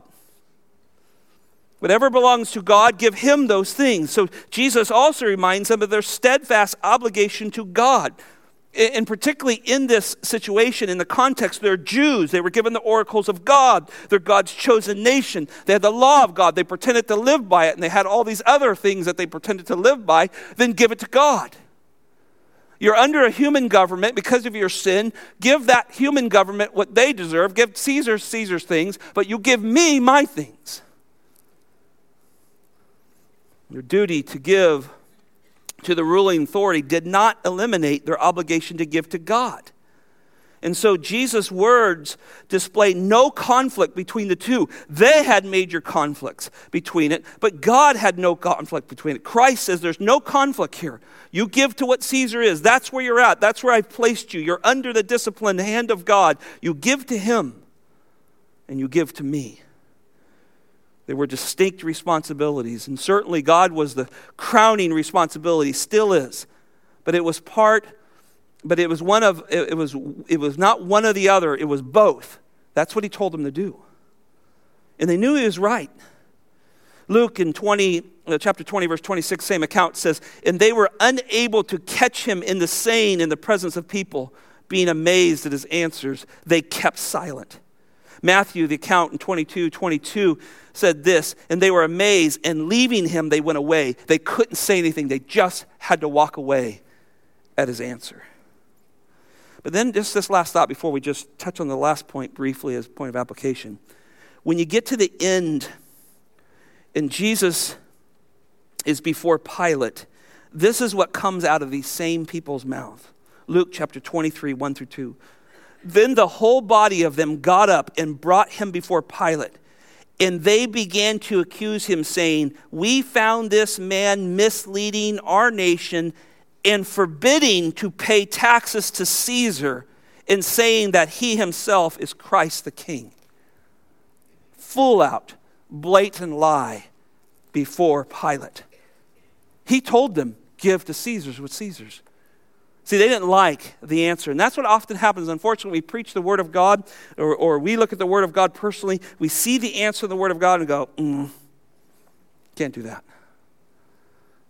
Whatever belongs to God, give him those things. So Jesus also reminds them of their steadfast obligation to God. And particularly in this situation, in the context, they're Jews. They were given the oracles of God. They're God's chosen nation. They had the law of God. They pretended to live by it, and they had all these other things that they pretended to live by. Then give it to God. You're under a human government because of your sin. Give that human government what they deserve. Give Caesar Caesar's things, but you give me my things. Your duty to give to the ruling authority did not eliminate their obligation to give to God. And so Jesus' words display no conflict between the two. They had major conflicts between it, but God had no conflict between it. Christ says there's no conflict here. You give to what Caesar is. That's where you're at. That's where I've placed you. You're under the disciplined hand of God. You give to him, and you give to me. They were distinct responsibilities, and certainly God was the crowning responsibility, still is. But it was part But it was not one or the other, it was both. That's what he told them to do. And they knew he was right. Luke in chapter 20, verse 26, same account says, and they were unable to catch him in the saying in the presence of people, being amazed at his answers, they kept silent. Matthew, the account in 22:22 said this, and they were amazed, and leaving him, they went away. They couldn't say anything, they just had to walk away at his answer. But then just this last thought before we just touch on the last point briefly as a point of application. When you get to the end and Jesus is before Pilate, this is what comes out of these same people's mouth. Luke chapter 23, 1 through 2. Then the whole body of them got up and brought him before Pilate. And they began to accuse him, saying, we found this man misleading our nation and forbidding to pay taxes to Caesar, and saying that he himself is Christ the King. Full out, blatant lie before Pilate. He told them, give to Caesar's what Caesar's. See, they didn't like the answer. And that's what often happens. Unfortunately, we preach the Word of God, or we look at the Word of God personally. We see the answer in the Word of God and go, can't do that.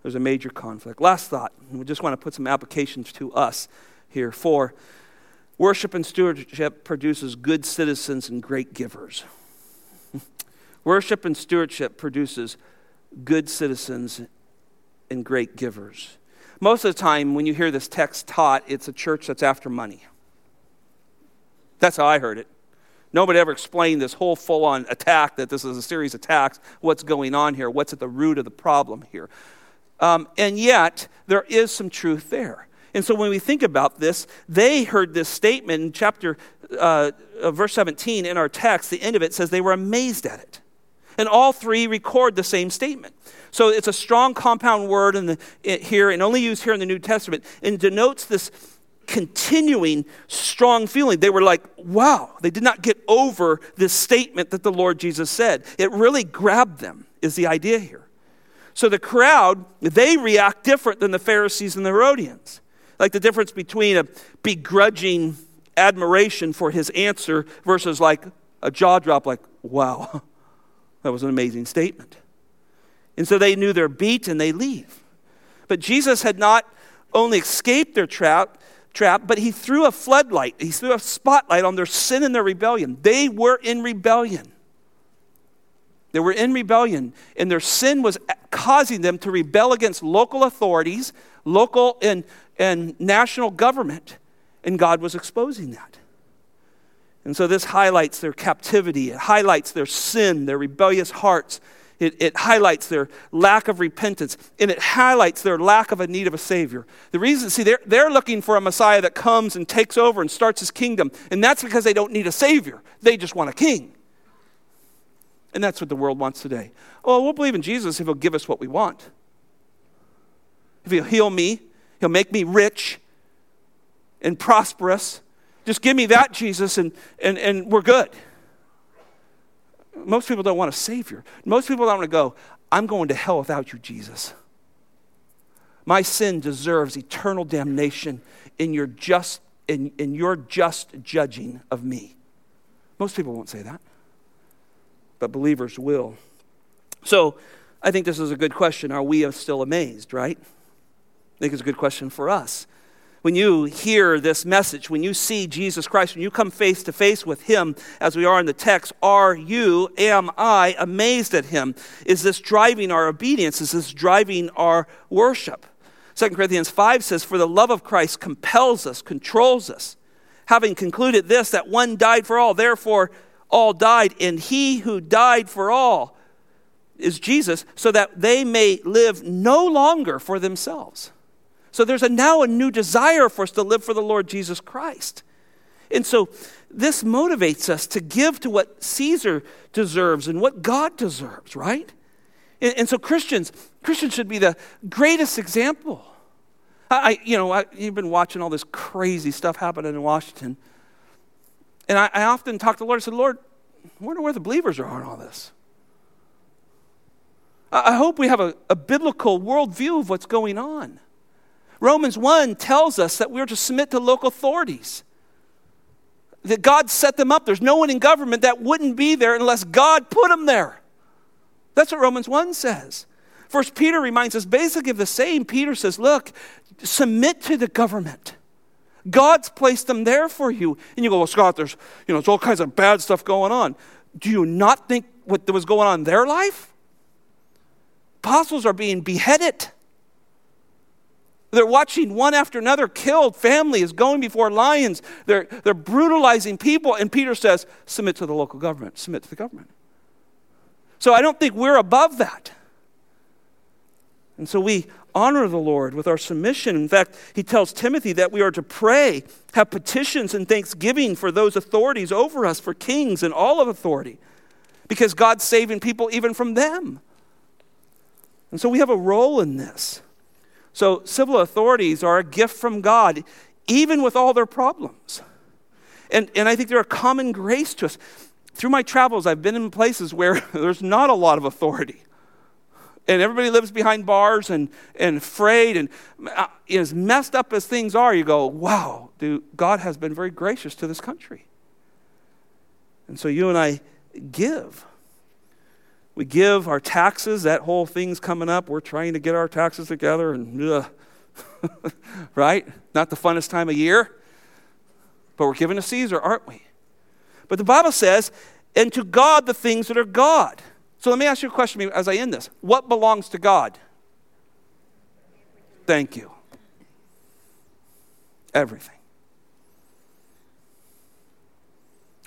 There's a major conflict. Last thought, and we just want to put some applications to us here. 4, worship and stewardship produces good citizens and great givers. Worship and stewardship produces good citizens and great givers. Most of the time when you hear this text taught, it's a church that's after money. That's how I heard it. Nobody ever explained this whole full-on attack, that this is a series of attacks, what's going on here, what's at the root of the problem here. And yet, there is some truth there. And so when we think about this, they heard this statement in chapter verse 17 in our text. The end of it says they were amazed at it. And all three record the same statement. So it's a strong compound word here and only used here in the New Testament, and denotes this continuing strong feeling. They were like, wow, they did not get over this statement that the Lord Jesus said. It really grabbed them is the idea here. So the crowd, they react different than the Pharisees and the Herodians. Like the difference between a begrudging admiration for his answer versus like a jaw drop like, wow, that was an amazing statement. And so they knew their beat and they leave. But Jesus had not only escaped their trap, but he threw a floodlight. He threw a spotlight on their sin and their rebellion. They were in rebellion. They were in rebellion, and their sin was causing them to rebel against local authorities, local and national government, and God was exposing that. And so this highlights their captivity. It highlights their sin, their rebellious hearts. It highlights their lack of repentance, and it highlights their lack of a need of a Savior. The reason, see, they're looking for a Messiah that comes and takes over and starts his kingdom, and that's because they don't need a Savior. They just want a king. And that's what the world wants today. Oh, we'll believe in Jesus if he'll give us what we want. If he'll heal me, he'll make me rich and prosperous. Just give me that, Jesus, and we're good. Most people don't want a Savior. Most people don't want to go, I'm going to hell without you, Jesus. My sin deserves eternal damnation in your just judging of me. Most people won't say that, but believers will. So I think this is a good question. Are we still amazed, right? I think it's a good question for us. When you hear this message, when you see Jesus Christ, when you come face to face with him, as we are in the text, am I amazed at him? Is this driving our obedience? Is this driving our worship? 2 Corinthians 5 says, for the love of Christ compels us, controls us, having concluded this, that one died for all, therefore all died, and he who died for all is Jesus, so that they may live no longer for themselves. So there's now a new desire for us to live for the Lord Jesus Christ. And so this motivates us to give to what Caesar deserves and what God deserves, right? And so Christians should be the greatest example. You've been watching all this crazy stuff happening in Washington. And I often talk to the Lord and say, Lord, I wonder where the believers are on all this. I hope we have a biblical worldview of what's going on. Romans 1 tells us that we're to submit to local authorities, that God set them up. There's no one in government that wouldn't be there unless God put them there. That's what Romans 1 says. 1 Peter reminds us basically of the same. Peter says, look, submit to the government. God's placed them there for you. And you go, well, Scott, there's, it's all kinds of bad stuff going on. Do you not think what was going on in their life? Apostles are being beheaded. They're watching one after another killed. Family is going before lions. They're brutalizing people. And Peter says, submit to the local government. Submit to the government. So I don't think we're above that. And so we honor the Lord with our submission. In fact, he tells Timothy that we are to pray, have petitions and thanksgiving for those authorities over us, for kings and all of authority, because God's saving people even from them. And so we have a role in this. So civil authorities are a gift from God, even with all their problems. And I think they're a common grace to us. Through my travels, I've been in places where there's not a lot of authority. And everybody lives behind bars and afraid. And as messed up as things are, you go, wow, dude, God has been very gracious to this country. And so you and I give. We give our taxes. That whole thing's coming up. We're trying to get our taxes together, and right? Not the funnest time of year, but we're giving to Caesar, aren't we? But the Bible says, and to God the things that are God. So let me ask you a question as I end this. What belongs to God? Thank you. Everything.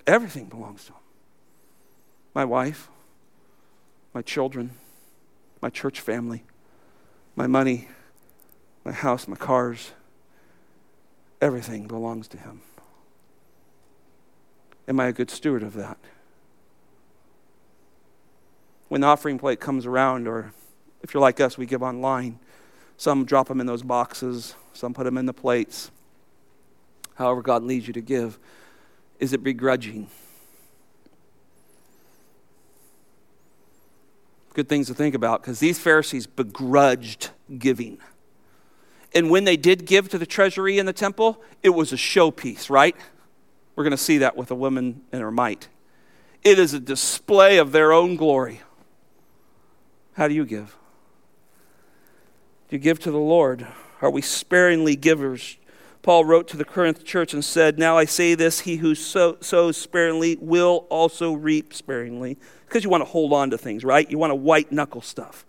Everything belongs to him. My wife, my children, my church family, my money, my house, my cars, everything belongs to him. Am I a good steward of that? when the offering plate comes around, or if you're like us, we give online. Some drop them in those boxes. Some put them in the plates. However God leads you to give. Is it begrudging? Good things to think about, because these Pharisees begrudged giving. And when they did give to the treasury in the temple, it was a showpiece, right? We're going to see that with a woman and her mite. It is a display of their own glory. How do you give? Do you give to the Lord? Are we sparingly givers? Paul wrote to the Corinth church and said, "Now I say this, he who sows sparingly will also reap sparingly." Because you want to hold on to things, right? You want to white knuckle stuff.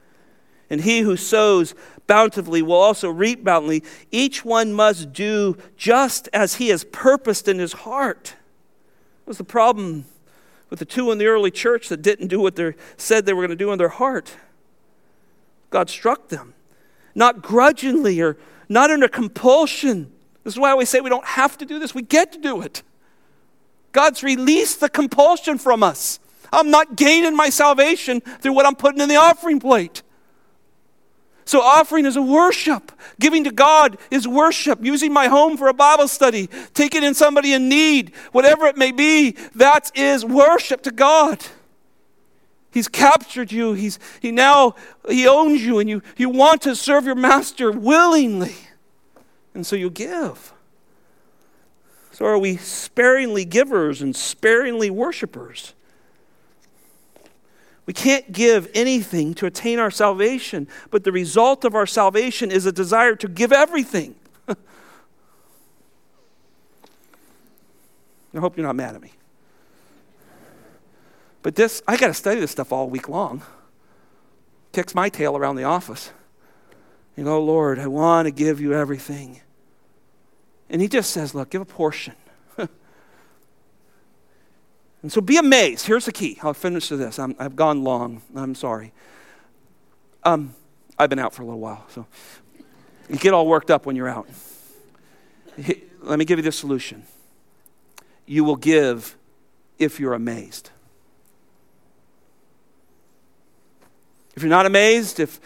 "And he who sows bountifully will also reap bountifully. Each one must do just as he has purposed in his heart." That was the problem with the two in the early church that didn't do what they said they were going to do in their heart. God struck them. Not grudgingly or not under compulsion. This is why we say we don't have to do this. We get to do it. God's released the compulsion from us. I'm not gaining my salvation through what I'm putting in the offering plate. So offering is a worship. Giving to God is worship. Using my home for a Bible study, taking in somebody in need, whatever it may be, that is worship to God. He's captured you. He owns you, and you want to serve your master willingly. And so you give. So are we sparingly givers and sparingly worshipers? We can't give anything to attain our salvation, but the result of our salvation is a desire to give everything. I hope you're not mad at me. But this, I got to study this stuff all week long. Kicks my tail around the office. You go, "Lord, I want to give you everything." And he just says, "Look, give a portion." And so be amazed. Here's the key. I'll finish with this. I've gone long. I'm sorry. I've been out for a little while. So you get all worked up when you're out. Let me give you the solution. You will give if you're amazed. If you're not amazed, if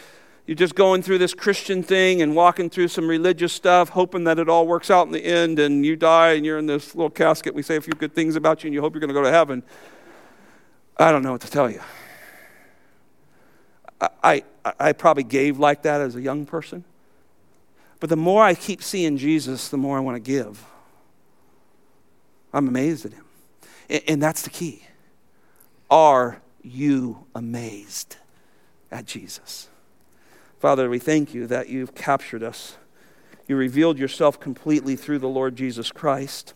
you're just going through this Christian thing and walking through some religious stuff, hoping that it all works out in the end, and you die and you're in this little casket, we say a few good things about you and you hope you're going to go to heaven, I don't know what to tell you. I probably gave like that as a young person. But the more I keep seeing Jesus, the more I want to give. I'm amazed at him. And that's the key. Are you amazed at Jesus? Father, we thank you that you've captured us. You revealed yourself completely through the Lord Jesus Christ.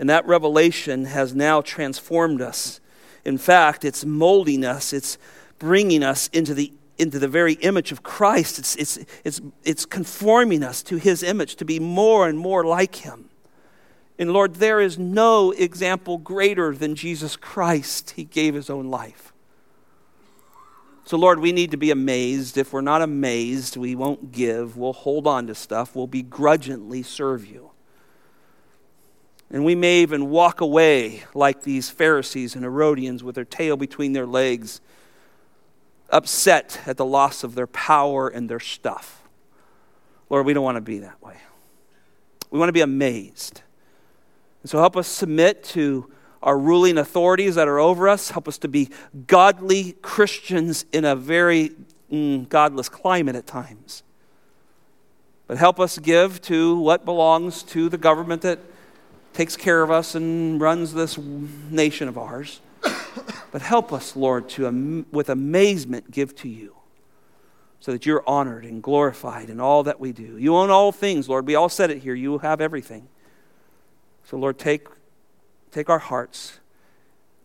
And that revelation has now transformed us. In fact, it's molding us. It's bringing us into the very image of Christ. It's conforming us to his image to be more and more like him. And Lord, there is no example greater than Jesus Christ. He gave his own life. So, Lord, we need to be amazed. If we're not amazed, we won't give. We'll hold on to stuff. We'll begrudgingly serve you. And we may even walk away like these Pharisees and Herodians with their tail between their legs, upset at the loss of their power and their stuff. Lord, we don't want to be that way. We want to be amazed. And so help us submit to our ruling authorities that are over us. Help us to be godly Christians in a very godless climate at times. But help us give to what belongs to the government that takes care of us and runs this nation of ours. But help us, Lord, to with amazement give to you, so that you're honored and glorified in all that we do. You own all things, Lord. We all said it here. You have everything. So, Lord, Take our hearts,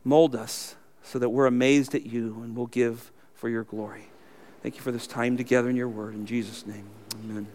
mold us so that we're amazed at you, and we'll give for your glory. Thank you for this time together in your word. In Jesus' name, amen.